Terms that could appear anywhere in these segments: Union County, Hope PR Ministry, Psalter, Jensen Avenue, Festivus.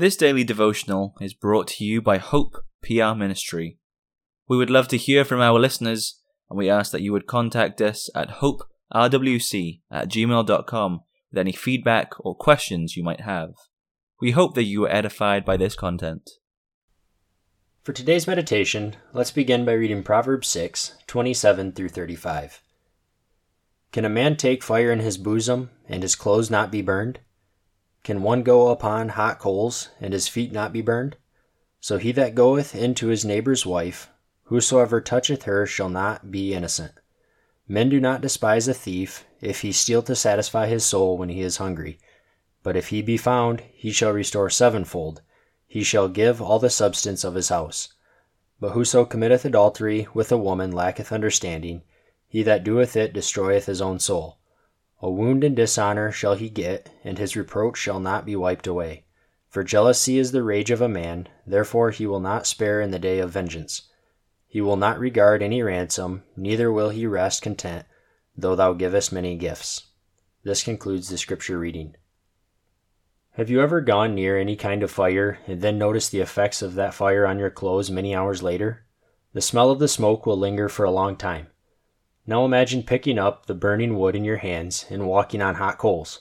This daily devotional is brought to you by Hope PR Ministry. We would love to hear from our listeners, and we ask that you would contact us at hoperwc@gmail.com with any feedback or questions you might have. We hope that you were edified by this content. For today's meditation, let's begin by reading Proverbs 6:27-35. Can a man take fire in his bosom, and his clothes not be burned? Can one go upon hot coals, and his feet not be burned? So he that goeth into his neighbor's wife, whosoever toucheth her shall not be innocent. Men do not despise a thief, if he steal to satisfy his soul when he is hungry. But if he be found, he shall restore sevenfold. He shall give all the substance of his house. But whoso committeth adultery with a woman lacketh understanding. He that doeth it destroyeth his own soul. A wound and dishonor shall he get, and his reproach shall not be wiped away. For jealousy is the rage of a man, therefore he will not spare in the day of vengeance. He will not regard any ransom, neither will he rest content, though thou givest many gifts. This concludes the scripture reading. Have you ever gone near any kind of fire and then noticed the effects of that fire on your clothes many hours later? The smell of the smoke will linger for a long time. Now imagine picking up the burning wood in your hands and walking on hot coals.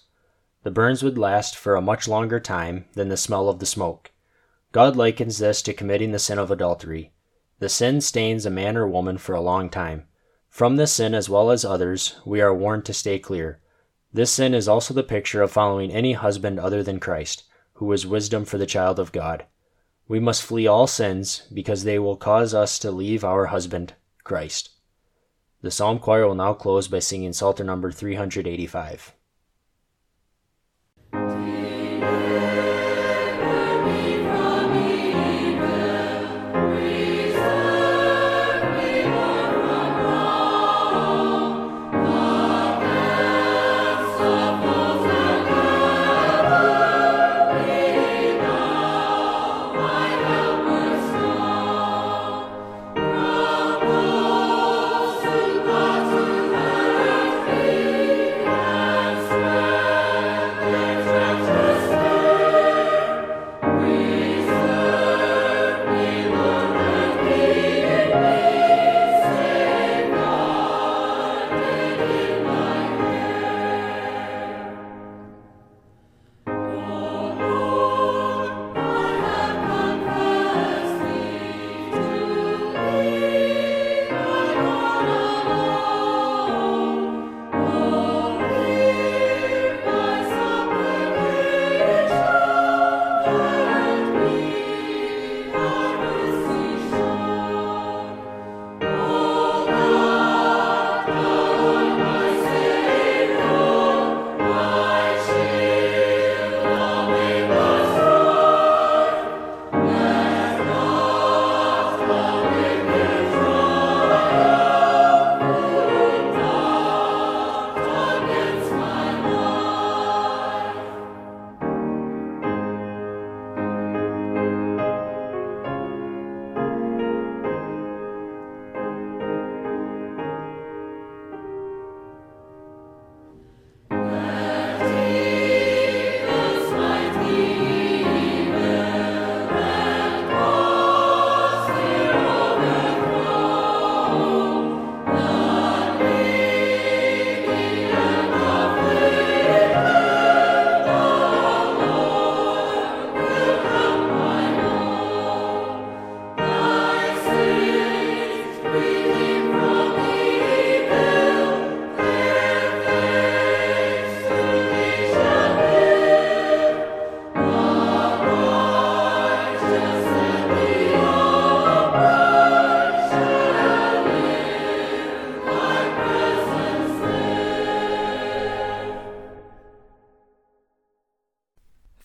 The burns would last for a much longer time than the smell of the smoke. God likens this to committing the sin of adultery. The sin stains a man or woman for a long time. From this sin, as well as others, we are warned to stay clear. This sin is also the picture of following any husband other than Christ, who is wisdom for the child of God. We must flee all sins because they will cause us to leave our husband, Christ. The Psalm choir will now close by singing Psalter number 385.